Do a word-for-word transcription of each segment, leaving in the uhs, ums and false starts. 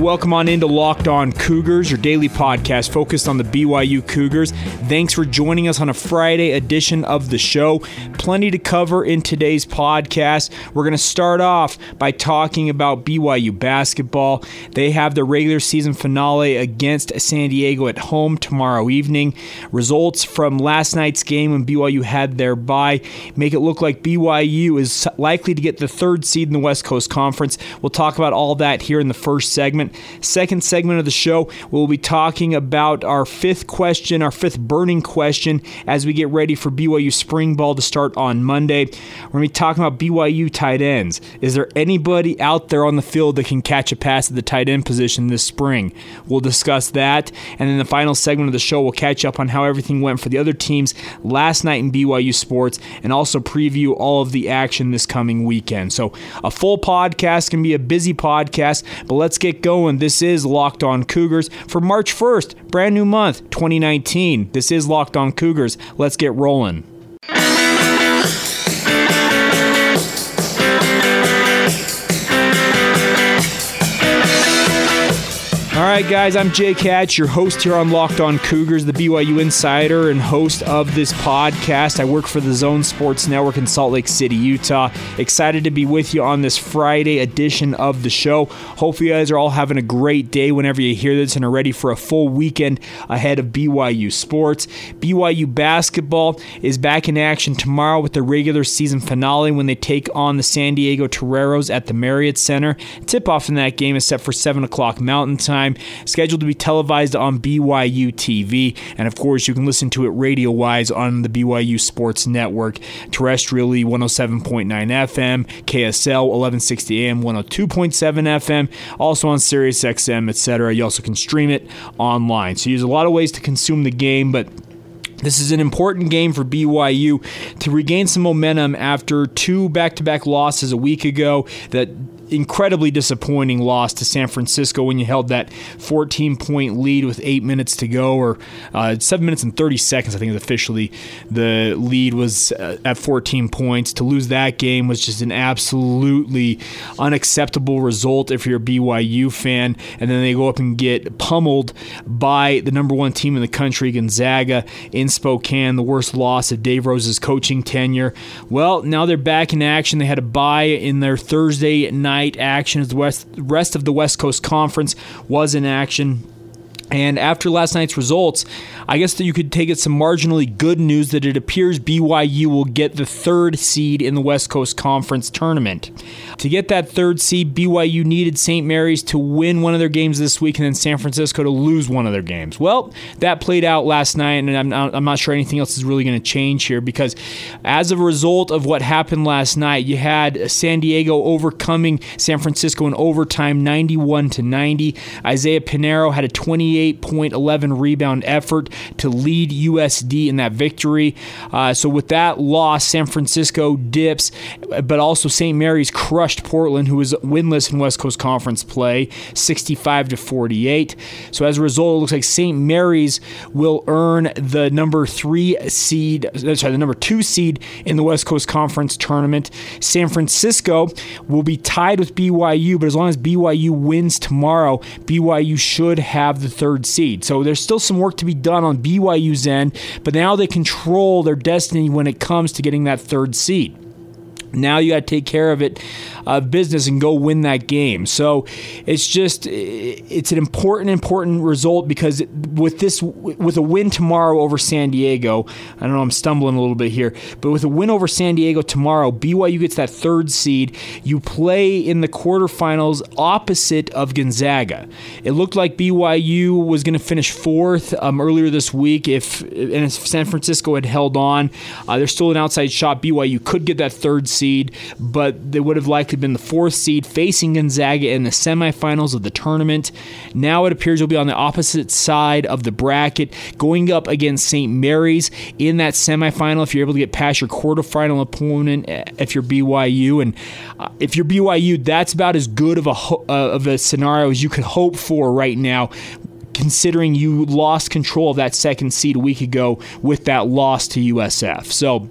Welcome on into Locked On Cougars, your daily podcast focused on the B Y U Cougars. Thanks for joining us on a Friday edition of the show. Plenty to cover in today's podcast. We're going to start off by talking about B Y U basketball. They have their regular season finale against San Diego at home tomorrow evening. Results from last night's game when B Y U had their bye make it look like B Y U is likely to get the third seed in the West Coast Conference. We'll talk about all that here in the first segment. Second segment of the show, we'll be talking about our fifth question, our fifth burning question, as we get ready for B Y U spring ball to start on Monday. We're going to be talking about B Y U tight ends. Is there anybody out there on the field that can catch a pass at the tight end position this spring? We'll discuss that. And then the final segment of the show, we'll catch up on how everything went for the other teams last night in B Y U sports and also preview all of the action this coming weekend. So a full podcast can be a busy podcast, but let's get going. This is Locked On Cougars for March first, brand new month, twenty nineteen. This is Locked On Cougars. Let's get rolling. All right, guys, I'm Jake Hatch, your host here on Locked On Cougars, the B Y U insider and host of this podcast. I work for the Zone Sports Network in Salt Lake City, Utah. Excited to be with you on this Friday edition of the show. Hopefully you guys are all having a great day whenever you hear this and are ready for a full weekend ahead of B Y U sports. B Y U basketball is back in action tomorrow with the regular season finale when they take on the San Diego Toreros at the Marriott Center. Tip-off in that game is set for seven o'clock Mountain Time. Scheduled to be televised on B Y U T V, and of course you can listen to it radio-wise on the B Y U Sports Network, terrestrially one oh seven point nine F M, K S L eleven sixty A M, one oh two point seven F M, also on Sirius X M, et cetera. You also can stream it online. So there's a lot of ways to consume the game, but this is an important game for B Y U to regain some momentum after two back-to-back losses a week ago, that incredibly disappointing loss to San Francisco when you held that fourteen-point lead with eight minutes to go, or uh, seven minutes and thirty seconds, I think, is officially the lead was uh, at fourteen points. To lose that game was just an absolutely unacceptable result if you're a B Y U fan, and then they go up and get pummeled by the number one team in the country, Gonzaga, in Spokane, the worst loss of Dave Rose's coaching tenure. Well, now they're back in action. They had a bye in their Thursday night action as the West, rest of the West Coast Conference was in action. And after last night's results, I guess that you could take it some marginally good news that it appears B Y U will get the third seed in the West Coast Conference tournament. To get that third seed, B Y U needed Saint Mary's to win one of their games this week and then San Francisco to lose one of their games. Well, that played out last night, and I'm not, I'm not sure anything else is really going to change here, because as a result of what happened last night, you had San Diego overcoming San Francisco in overtime ninety-one to ninety. Isaiah Pinero had a twenty-eight point eleven rebound effort to lead U S D in that victory. Uh, so with that loss, San Francisco dips, but also Saint Mary's crushed Portland, who is winless in West Coast Conference play, sixty-five to forty-eight. So as a result, it looks like Saint Mary's will earn the number three seed, sorry, the number two seed in the West Coast Conference tournament. San Francisco will be tied with B Y U, but as long as B Y U wins tomorrow, B Y U should have the third seed. So there's still some work to be done on B Y U's end, but now they control their destiny when it comes to getting that third seed. Now you got to take care of it, uh, business, and go win that game. So it's just, it's an important, important result, because with this, with a win tomorrow over San Diego, I don't know, I'm stumbling a little bit here, but with a win over San Diego tomorrow, B Y U gets that third seed. You play in the quarterfinals opposite of Gonzaga. It looked like B Y U was going to finish fourth um, earlier this week, if and if San Francisco had held on. Uh, there's still an outside shot. B Y U could get that third seed. seed, but they would have likely been the fourth seed facing Gonzaga in the semifinals of the tournament. Now it appears you'll be on the opposite side of the bracket, going up against Saint Mary's in that semifinal if you're able to get past your quarterfinal opponent if you're B Y U. And if you're B Y U, that's about as good of a, ho- uh, of a scenario as you could hope for right now, considering you lost control of that second seed a week ago with that loss to U S F. So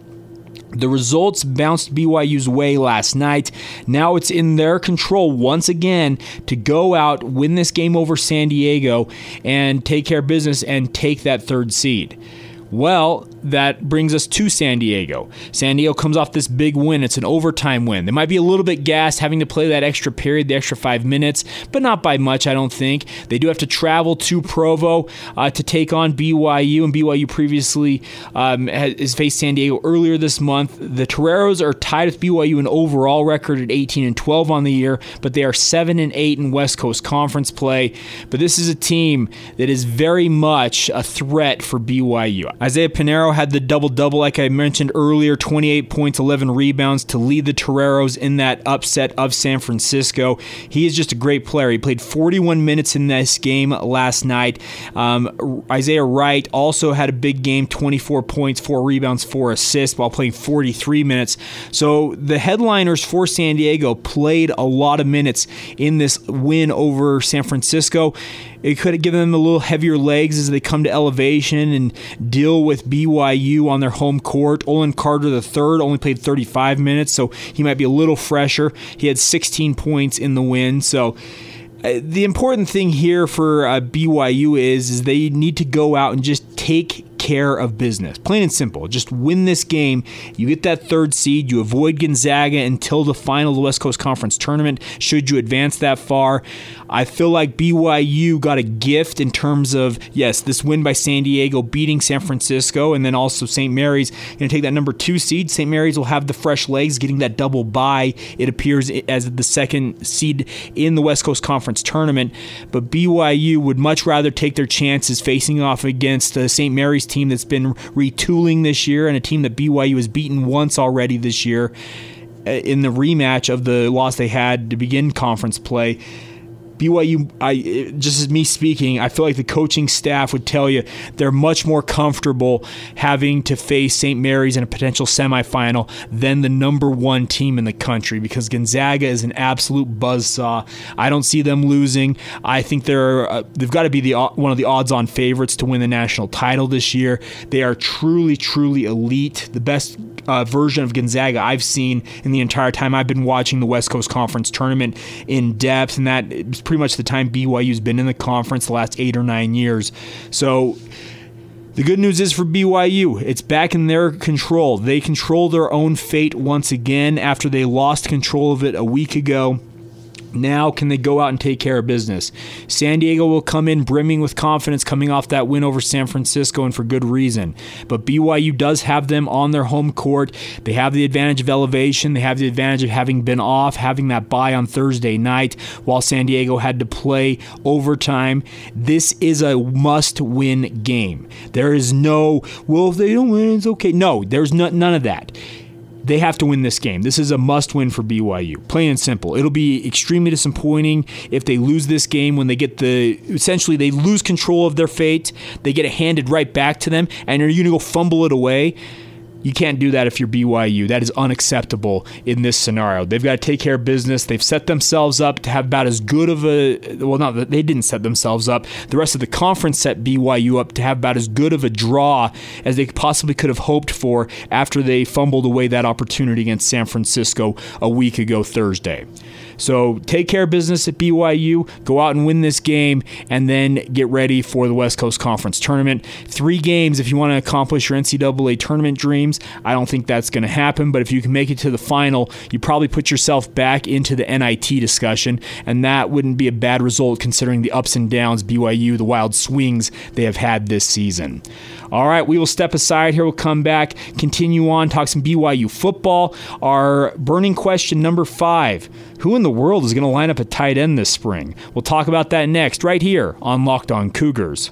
the results bounced B Y U's way last night. Now it's in their control once again to go out, win this game over San Diego, and take care of business and take that third seed. Well, that brings us to San Diego. San Diego comes off this big win. It's an overtime win. They might be a little bit gassed having to play that extra period, the extra five minutes, but not by much, I don't think. They do have to travel to Provo uh, to take on B Y U, and B Y U previously um, has faced San Diego earlier this month. The Toreros are tied with B Y U in overall record at eighteen and twelve on the year, but they are seven and eight in West Coast Conference play. But this is a team that is very much a threat for B Y U. Isaiah Pinero had the double-double, like I mentioned earlier, twenty-eight points, eleven rebounds to lead the Toreros in that upset of San Francisco. He is just a great player. He played forty-one minutes in this game last night. Um, Isaiah Wright also had a big game, twenty-four points, four rebounds, four assists, while playing forty-three minutes. So the headliners for San Diego played a lot of minutes in this win over San Francisco. It could have given them a little heavier legs as they come to elevation and deal with B Y U on their home court. Olin Carter the third only played thirty-five minutes, so he might be a little fresher. He had sixteen points in the win, so the important thing here for uh, B Y U is, is they need to go out and just take care of business. Plain and simple. Just win this game. You get that third seed. You avoid Gonzaga until the final of the West Coast Conference tournament, should you advance that far. I feel like B Y U got a gift in terms of, yes, this win by San Diego, beating San Francisco, and then also Saint Mary's going to take that number two seed. Saint Mary's will have the fresh legs, getting that double bye, it appears, as the second seed in the West Coast Conference tournament. But B Y U would much rather take their chances facing off against the Saint Mary's team that's been retooling this year, and a team that B Y U has beaten once already this year in the rematch of the loss they had to begin conference play. B Y U, I, just as me speaking, I feel like the coaching staff would tell you they're much more comfortable having to face Saint Mary's in a potential semifinal than the number one team in the country, because Gonzaga is an absolute buzzsaw. I don't see them losing. I think they're uh, they've got to be the one of the odds-on favorites to win the national title this year. They are truly, truly elite. The best uh, version of Gonzaga I've seen in the entire time I've been watching the West Coast Conference tournament in depth, and that is pretty much the time B Y U's been in the conference the last eight or nine years. So the good news is for B Y U, it's back in their control. They control their own fate once again after they lost control of it a week ago. Now can they go out and take care of business? San Diego will come in brimming with confidence coming off that win over San Francisco, and for good reason. But B Y U does have them on their home court. They have the advantage of elevation. They have the advantage of having been off, having that bye on Thursday night while San Diego had to play overtime. This is a must-win game. There is no, well, if they don't win, it's okay. No, there's no, none of that. They have to win this game. This is a must-win for B Y U, plain and simple. It'll be extremely disappointing if they lose this game when they get the, essentially they lose control of their fate, they get it handed right back to them, and you're going to go fumble it away. You can't do that if you're B Y U. That is unacceptable in this scenario. They've got to take care of business. They've set themselves up to have about as good of a, well, not that they didn't set themselves up. The rest of the conference set B Y U up to have about as good of a draw as they possibly could have hoped for after they fumbled away that opportunity against San Francisco a week ago Thursday. So take care of business at B Y U, go out and win this game, and then get ready for the West Coast Conference Tournament. Three games if you want to accomplish your N C double A tournament dreams. I don't think that's going to happen, but if you can make it to the final, you probably put yourself back into the N I T discussion, and that wouldn't be a bad result considering the ups and downs, B Y U, the wild swings they have had this season. All right, we will step aside here. We'll come back, continue on, talk some B Y U football. Our burning question number five, who in the world is going to line up a tight end this spring? We'll talk about that next right here on Locked On Cougars.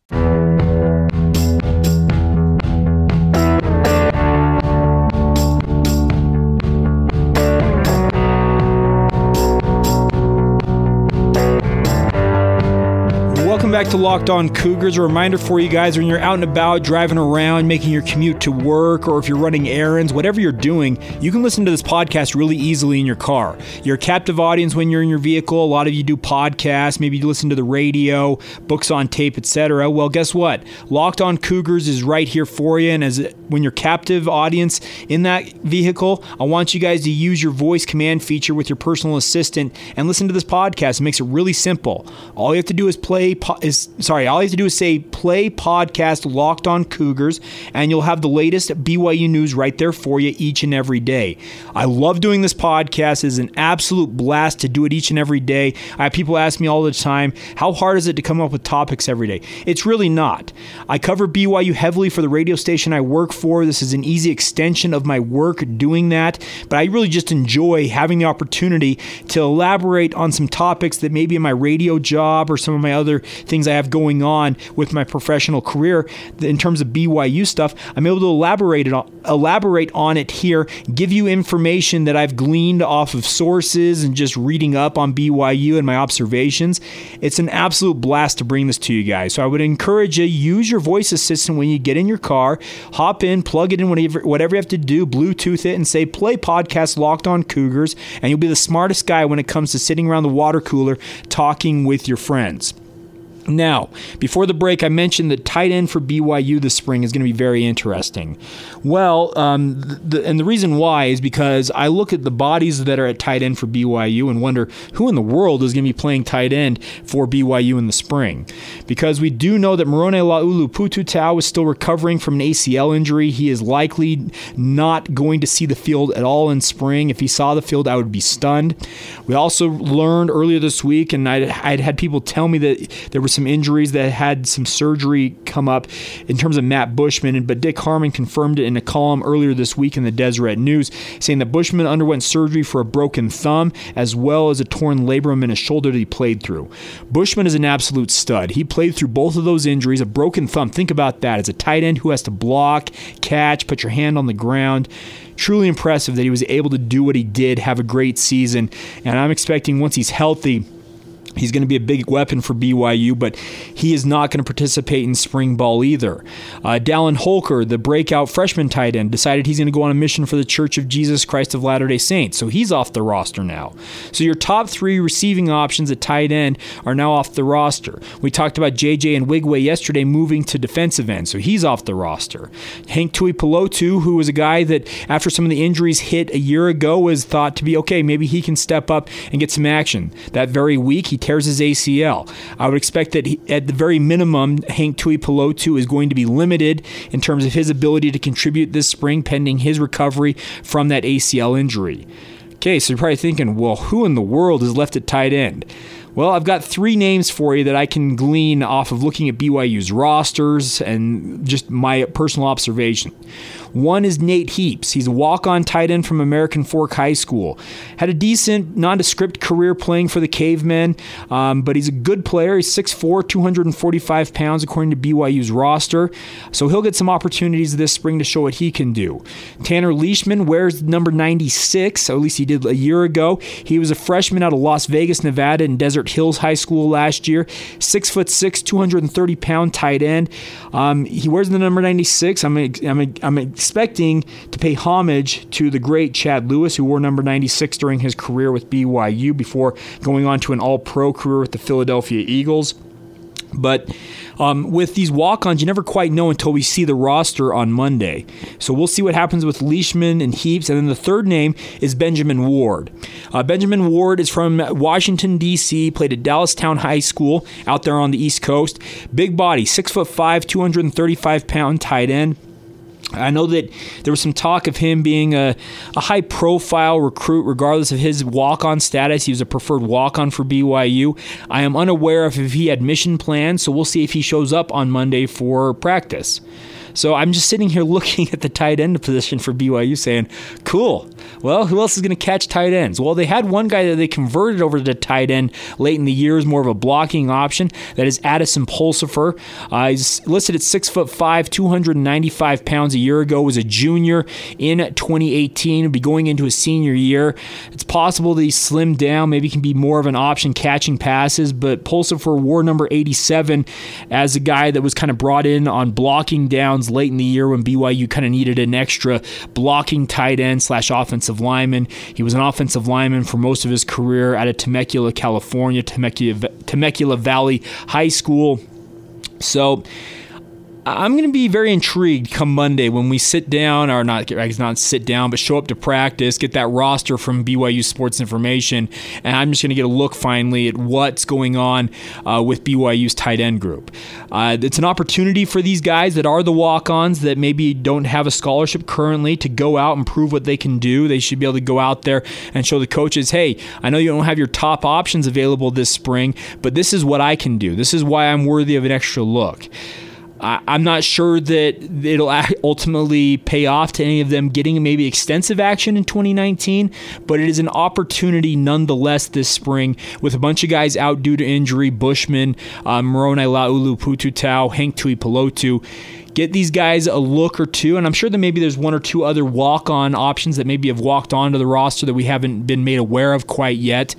Welcome back to Locked On Cougars. A reminder for you guys, when you're out and about, driving around, making your commute to work, or if you're running errands, whatever you're doing, you can listen to this podcast really easily in your car. You're a captive audience when you're in your vehicle. A lot of you do podcasts. Maybe you listen to the radio, books on tape, et cetera. Well, guess what? Locked On Cougars is right here for you. And as when you're captive audience in that vehicle, I want you guys to use your voice command feature with your personal assistant and listen to this podcast. It makes it really simple. All you have to do is play Is, sorry, all you have to do is say play podcast Locked On Cougars, and you'll have the latest B Y U news right there for you each and every day. I love doing this podcast. It's an absolute blast to do it each and every day. I have people ask me all the time, how hard is it to come up with topics every day? It's really not. I cover B Y U heavily for the radio station I work for. This is an easy extension of my work doing that, but I really just enjoy having the opportunity to elaborate on some topics that maybe in my radio job or some of my other things I have going on with my professional career in terms of B Y U stuff. I'm able to elaborate it on, elaborate on it here, give you information that I've gleaned off of sources and just reading up on B Y U and my observations. It's an absolute blast to bring this to you guys. So I would encourage you, use your voice assistant when you get in your car. Hop in, plug it in, whatever, whatever you have to do, Bluetooth it, and say play podcast Locked On Cougars, and you'll be the smartest guy when it comes to sitting around the water cooler talking with your friends. Now, before the break, I mentioned that tight end for B Y U this spring is going to be very interesting. Well, um, the, and the reason why is because I look at the bodies that are at tight end for B Y U and wonder who in the world is going to be playing tight end for B Y U in the spring. Because we do know that Moroni Laulu-Pututau is still recovering from an A C L injury. He is likely not going to see the field at all in spring. If he saw the field, I would be stunned. We also learned earlier this week, and I'd, I'd had people tell me that there was some injuries that had some surgery come up in terms of Matt Bushman, but Dick Harmon confirmed it in a column earlier this week in the Deseret News, saying that Bushman underwent surgery for a broken thumb as well as a torn labrum in his shoulder that he played through. Bushman is an absolute stud. He played through both of those injuries. A broken thumb, think about that. It's a tight end who has to block, catch, put your hand on the ground. Truly impressive that he was able to do what he did, have a great season, and I'm expecting once he's healthy, he's going to be a big weapon for B Y U, but he is not going to participate in spring ball either. Uh, Dallin Holker, the breakout freshman tight end, decided he's going to go on a mission for the Church of Jesus Christ of Latter-day Saints, so he's off the roster now. So your top three receiving options at tight end are now off the roster. We talked about J J and Wigway yesterday moving to defensive end, so he's off the roster. Hank Tuipulotu, who was a guy that after some of the injuries hit a year ago, was thought to be, okay, maybe he can step up and get some action. That very week, he tears his A C L. I would expect that he, at the very minimum, Hank Tuipulotu is going to be limited in terms of his ability to contribute this spring pending his recovery from that A C L injury. Okay, so you're probably thinking, well, who in the world is left at tight end? Well, I've got three names for you that I can glean off of looking at B Y U's rosters and just my personal observation. One is Nate Heaps. He's a walk-on tight end from American Fork High School. Had a decent, nondescript career playing for the Cavemen, um, but he's a good player. He's six foot four, two hundred forty-five pounds, according to B Y U's roster. So he'll get some opportunities this spring to show what he can do. Tanner Leishman wears number ninety-six, or at least he did a year ago. He was a freshman out of Las Vegas, Nevada, in Desert Hills High School last year. six foot six, two hundred thirty pound tight end. Um, he wears the number ninety-six. I'm I'm I'm expecting to pay homage to the great Chad Lewis, who wore number ninety-six during his career with B Y U before going on to an all-pro career with the Philadelphia Eagles. But um, with these walk-ons, you never quite know until we see the roster on Monday. So we'll see what happens with Leishman and Heaps. And then the third name is Benjamin Ward. Uh, Benjamin Ward is from Washington, D C, played at Dallastown High School out there on the East Coast. Big body, six foot five, two hundred thirty-five pound tight end. I know that there was some talk of him being a, a high-profile recruit regardless of his walk-on status. He was a preferred walk-on for B Y U. I am unaware of if he had mission plans, so we'll see if he shows up on Monday for practice. So I'm just sitting here looking at the tight end position for B Y U saying, cool, well, who else is going to catch tight ends? Well, they had one guy that they converted over to tight end late in the year as more of a blocking option. That is Addison Pulsifer. Uh, he's listed at six foot five, two hundred ninety-five pounds a year ago. Was a junior in twenty eighteen. He'll be going into his senior year. It's possible that he's slimmed down. Maybe he can be more of an option catching passes, but Pulsifer wore number eighty-seven as a guy that was kind of brought in on blocking down late in the year when B Y U kind of needed an extra blocking tight end slash offensive lineman. He was an offensive lineman for most of his career out of Temecula, California, Temecula, Temecula Valley High School. So I'm going to be very intrigued come Monday when we sit down, or not, not sit down, but show up to practice, get that roster from B Y U Sports Information, and I'm just going to get a look finally at what's going on uh, with B Y U's tight end group. Uh, it's an opportunity for these guys that are the walk-ons that maybe don't have a scholarship currently to go out and prove what they can do. They should be able to go out there and show the coaches, hey, I know you don't have your top options available this spring, but this is what I can do. This is why I'm worthy of an extra look. I'm not sure that it'll ultimately pay off to any of them getting maybe extensive action in twenty nineteen, but it is an opportunity nonetheless this spring with a bunch of guys out due to injury, Bushman, uh, Moroni Laulu-Pututau, Hank Tuipulotu. Get these guys a look or two, and I'm sure that maybe there's one or two other walk-on options that maybe have walked onto the roster that we haven't been made aware of quite yet,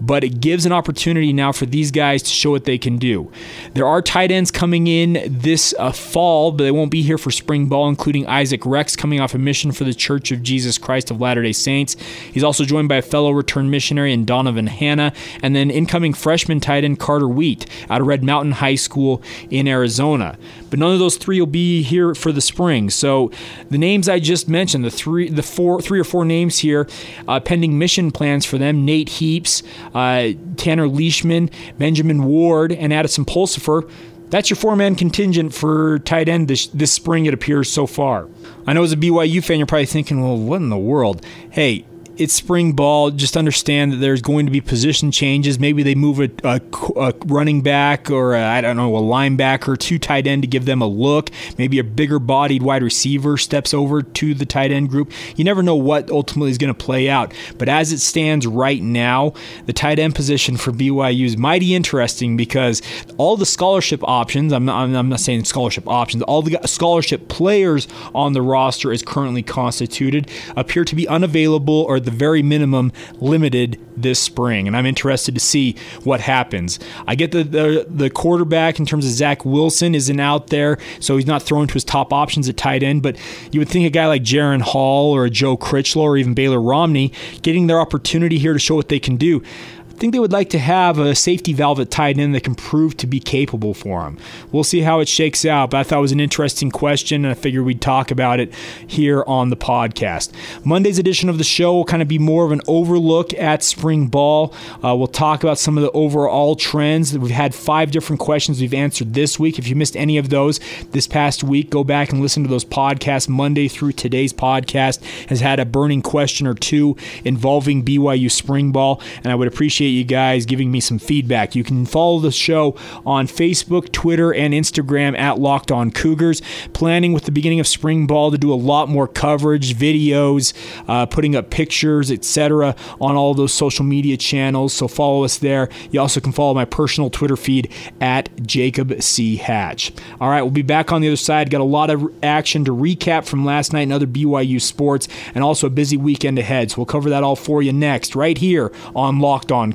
but it gives an opportunity now for these guys to show what they can do. There are tight ends coming in this uh, fall, but they won't be here for spring ball, including Isaac Rex coming off a mission for the Church of Jesus Christ of Latter-day Saints. He's also joined by a fellow return missionary in Donovan Hanna, and then incoming freshman tight end Carter Wheat out of Red Mountain High School in Arizona. But none of those three will be here for the spring. So the names I just mentioned, the three, the four, three or four names here, uh, pending mission plans for them: Nate Heaps, uh, Tanner Leishman, Benjamin Ward, and Addison Pulsifer. That's your four-man contingent for tight end this, this spring, it appears so far. I know as a B Y U fan, you're probably thinking, well, what in the world? Hey, it's spring ball. Just understand that there's going to be position changes. Maybe they move a, a, a running back or, a, I don't know, a linebacker to tight end to give them a look. Maybe a bigger-bodied wide receiver steps over to the tight end group. You never know what ultimately is going to play out. But as it stands right now, the tight end position for B Y U is mighty interesting because all the scholarship options, I'm not, I'm not saying scholarship options, all the scholarship players on the roster as currently constituted appear to be unavailable or the very minimum limited this spring, and I'm interested to see what happens. I get the, the the quarterback in terms of Zach Wilson isn't out there, so he's not thrown to his top options at tight end, but you would think a guy like Jaron Hall or a Joe Critchlow or even Baylor Romney getting their opportunity here to show what they can do. I think they would like to have a safety valve at tight end that can prove to be capable for them. We'll see how it shakes out, but I thought it was an interesting question, and I figured we'd talk about it here on the podcast. Monday's edition of the show will kind of be more of an overlook at spring ball. Uh, we'll talk about some of the overall trends. We've had five different questions we've answered this week. If you missed any of those this past week, go back and listen to those podcasts. Monday through today's podcast has had a burning question or two involving B Y U spring ball, and I would appreciate you guys giving me some feedback. You can follow the show on Facebook, Twitter, and Instagram at Locked On Cougars. Planning with the beginning of spring ball to do a lot more coverage, videos, uh, putting up pictures, et cetera on all those social media channels. So follow us there. You also can follow my personal Twitter feed at Jacob C. Hatch. All right, we'll be back on the other side. Got a lot of action to recap from last night and other B Y U sports, and also a busy weekend ahead. So we'll cover that all for you next, right here on Locked On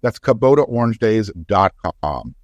That's Kubota Orange Days dot com.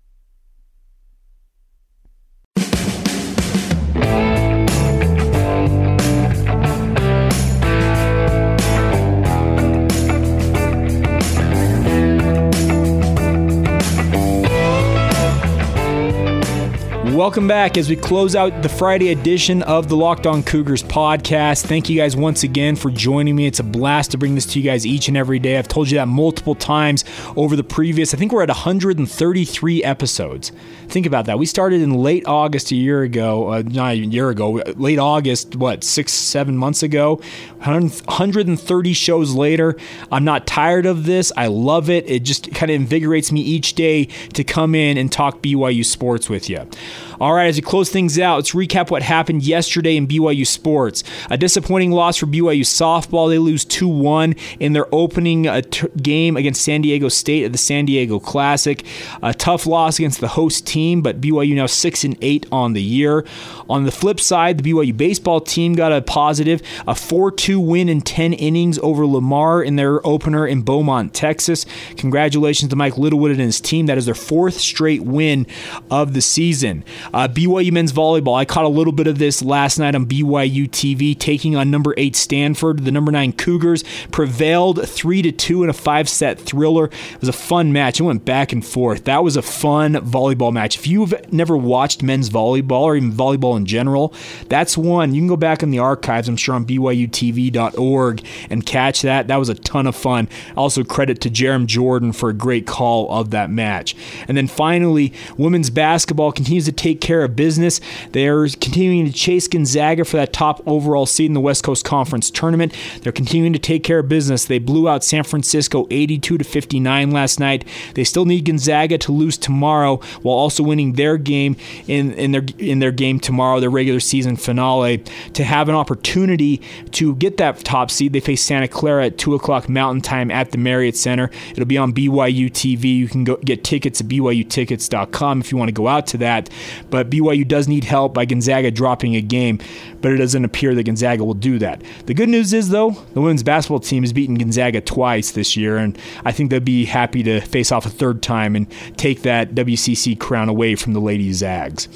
Welcome back as we close out the Friday edition of the Locked On Cougars podcast. Thank you guys once again for joining me. It's a blast to bring this to you guys each and every day. I've told you that multiple times over the previous, I think we're at one hundred thirty-three episodes. Think about that. We started in late August a year ago, uh, not a year ago, late August, what, six, seven months ago? one hundred thirty shows later. I'm not tired of this. I love it. It just kind of invigorates me each day to come in and talk B Y U sports with you. All right, as we close things out, let's recap what happened yesterday in B Y U sports. A disappointing loss for B Y U softball. They lose two one in their opening uh, t- game against San Diego State at the San Diego Classic. A tough loss against the host team, but B Y U now six and eight on the year. On the flip side, the B Y U baseball team got a positive, a four two win in ten innings over Lamar in their opener in Beaumont, Texas. Congratulations to Mike Littlewood and his team. That is their fourth straight win of the season. Uh, B Y U men's volleyball. I caught a little bit of this last night on B Y U T V, taking on number eight Stanford. The number nine Cougars prevailed three to two in a five-set thriller. It was a fun match. It went back and forth. That was a fun volleyball match. If you've never watched men's volleyball or even volleyball in general, that's one. You can go back in the archives, I'm sure, on B Y U T V dot org and catch that. That was a ton of fun. Also, credit to Jerem Jordan for a great call of that match. And then finally, women's basketball continues to take care of business. They're continuing to chase Gonzaga for that top overall seed in the West Coast Conference tournament. They're continuing to take care of business. They blew out San Francisco eighty-two to fifty-nine last night. They still need Gonzaga to lose tomorrow while also winning their game in, in their in their game tomorrow, their regular season finale, to have an opportunity to get that top seed. They face Santa Clara at two o'clock Mountain Time at the Marriott Center. It'll be on B Y U T V. You can go get tickets at B Y U tickets dot com if you want to go out to that. But B Y U does need help by Gonzaga dropping a game, but it doesn't appear that Gonzaga will do that. The good news is, though, the women's basketball team has beaten Gonzaga twice this year, and I think they'll be happy to face off a third time and take that W C C crown away from the Lady Zags.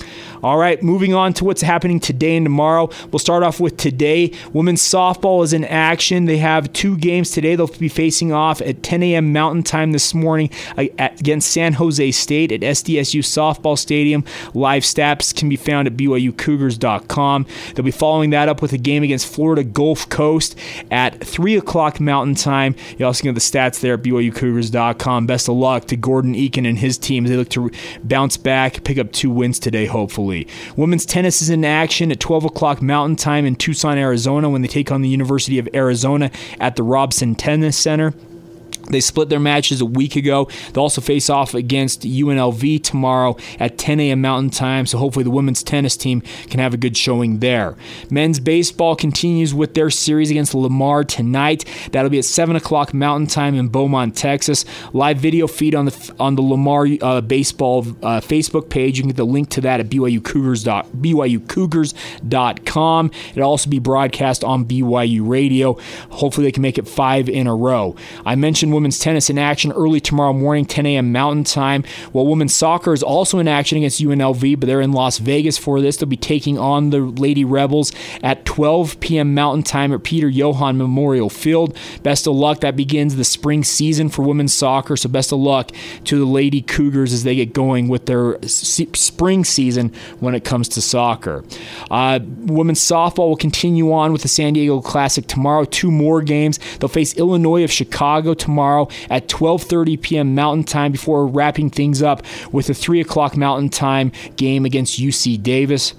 All right, moving on to what's happening today and tomorrow. We'll start off with today. Women's softball is in action. They have two games today. They'll be facing off at ten a.m. Mountain Time this morning against San Jose State at S D S U Softball Stadium. Live stats can be found at B Y U Cougars dot com. They'll be following that up with a game against Florida Gulf Coast at three o'clock Mountain Time. You also get the stats there at B Y U Cougars dot com. Best of luck to Gordon Eakin and his team as they look to bounce back, pick up two wins today, hopefully. Women's tennis is in action at twelve o'clock Mountain Time in Tucson, Arizona, when they take on the University of Arizona at the Robson Tennis Center. They split their matches a week ago. They'll also face off against U N L V tomorrow at ten a.m. Mountain Time, so hopefully the women's tennis team can have a good showing there. Men's baseball continues with their series against Lamar tonight. That'll be at seven o'clock Mountain Time in Beaumont, Texas. Live video feed on the on the Lamar uh, baseball uh, Facebook page. You can get the link to that at B Y U Cougars dot com. It'll also be broadcast on B Y U Radio. Hopefully they can make it five in a row. I mentioned women's tennis in action early tomorrow morning, ten a.m. Mountain Time. Well, women's soccer is also in action against U N L V, but they're in Las Vegas for this. They'll be taking on the Lady Rebels at twelve p.m. Mountain Time at Peter Johan Memorial Field. Best of luck. That begins the spring season for women's soccer, so best of luck to the Lady Cougars as they get going with their spring season when it comes to soccer. Uh, women's softball will continue on with the San Diego Classic tomorrow. Two more games. They'll face Illinois of Chicago tomorrow at twelve thirty p.m. Mountain Time before wrapping things up with a three o'clock Mountain Time game against U C Davis.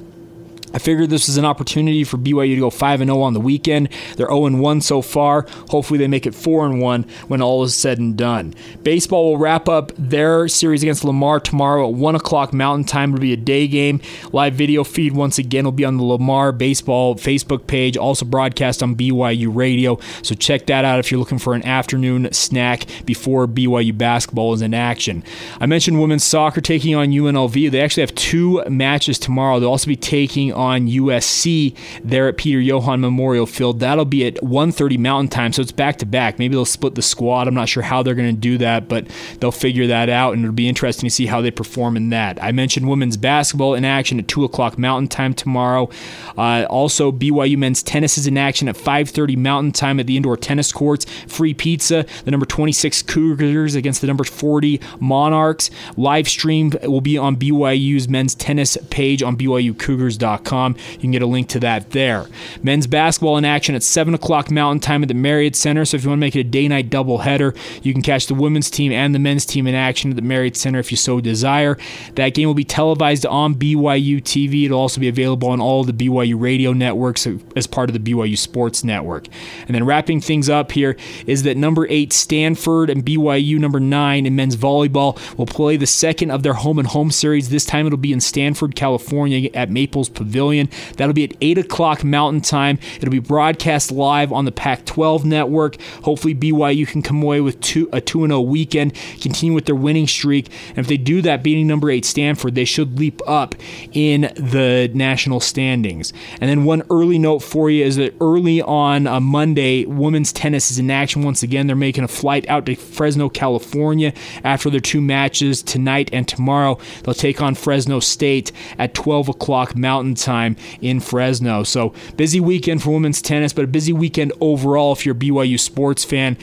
I figured this was an opportunity for B Y U to go five and oh on the weekend. They're oh and one so far. Hopefully they make it four and one when all is said and done. Baseball will wrap up their series against Lamar tomorrow at one o'clock Mountain Time. It'll be a day game. Live video feed once again will be on the Lamar Baseball Facebook page, also broadcast on B Y U Radio. So check that out if you're looking for an afternoon snack before B Y U basketball is in action. I mentioned women's soccer taking on U N L V. They actually have two matches tomorrow. They'll also be taking on U S C there at Peter Johan Memorial Field. That'll be at one thirty Mountain Time, so it's back-to-back. Maybe they'll split the squad. I'm not sure how they're going to do that, but they'll figure that out, and it'll be interesting to see how they perform in that. I mentioned women's basketball in action at two o'clock Mountain Time tomorrow. Uh, also, B Y U men's tennis is in action at five thirty Mountain Time at the indoor tennis courts. Free pizza, the number twenty-six Cougars against the number forty Monarchs. Live streamed will be on B Y U's men's tennis page on B Y U cougars dot com. You can get a link to that there. Men's basketball in action at seven o'clock Mountain Time at the Marriott Center. So if you want to make it a day-night doubleheader, you can catch the women's team and the men's team in action at the Marriott Center if you so desire. That game will be televised on B Y U T V. It'll also be available on all the B Y U radio networks as part of the B Y U Sports Network. And then wrapping things up here is that number eight Stanford and B Y U number nine in men's volleyball will play the second of their home and home series. This time it'll be in Stanford, California at Maples Pavilion. That'll be at eight o'clock Mountain Time. It'll be broadcast live on the Pac twelve network. Hopefully B Y U can come away with two, a two and oh weekend, continue with their winning streak. And if they do that, beating number eight Stanford, they should leap up in the national standings. And then one early note for you is that early on a Monday, women's tennis is in action once again. They're making a flight out to Fresno, California after their two matches tonight and tomorrow. They'll take on Fresno State at twelve o'clock Mountain Time in Fresno. So busy weekend for women's tennis, but a busy weekend overall if you're a B Y U sports fan.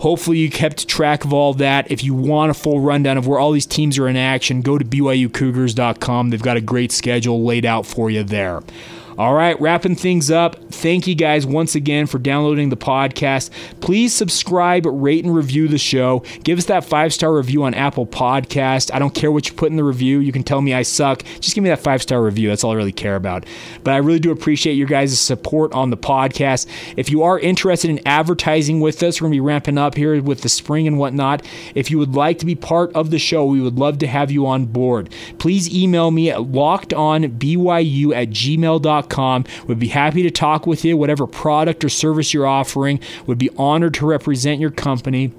Hopefully you kept track of all that. If you want a full rundown of where all these teams are in action, go to B Y U cougars dot com. They've got a great schedule laid out for you there. All right, wrapping things up. Thank you guys once again for downloading the podcast. Please subscribe, rate, and review the show. Give us that five-star review on Apple Podcast. I don't care what you put in the review. You can tell me I suck. Just give me that five-star review. That's all I really care about. But I really do appreciate your guys' support on the podcast. If you are interested in advertising with us, we're going to be ramping up here with the spring and whatnot. If you would like to be part of the show, we would love to have you on board. Please email me at locked on b y u at gmail dot com. Would be happy to talk with you. Whatever product or service you're offering, would be honored to represent your company.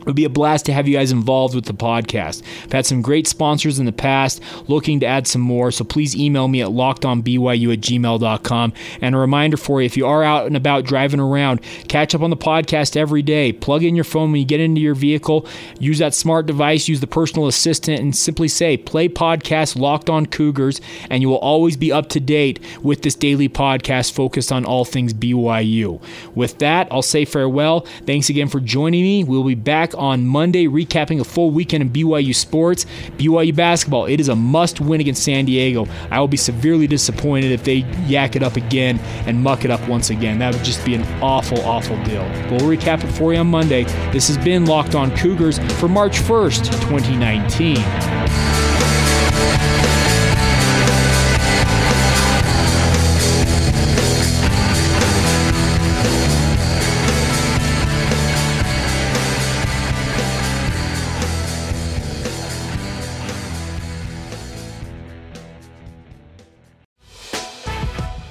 It would be a blast to have you guys involved with the podcast. I've had some great sponsors in the past, looking to add some more, so please email me at locked on b y u at gmail dot com. And a reminder for you, if you are out and about driving around, catch up on the podcast every day. Plug in your phone when you get into your vehicle. Use that smart device, use the personal assistant, and simply say, play podcast Locked On Cougars, and you will always be up to date with this daily podcast focused on all things B Y U. With that, I'll say farewell. Thanks again for joining me. We'll be back on Monday, recapping a full weekend in B Y U sports. B Y U basketball, it is a must win against San Diego. I will be severely disappointed if they yak it up again and muck it up once again. That would just be an awful, awful deal. But we'll recap it for you on Monday. This has been Locked On Cougars for March first, twenty nineteen.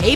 Hey,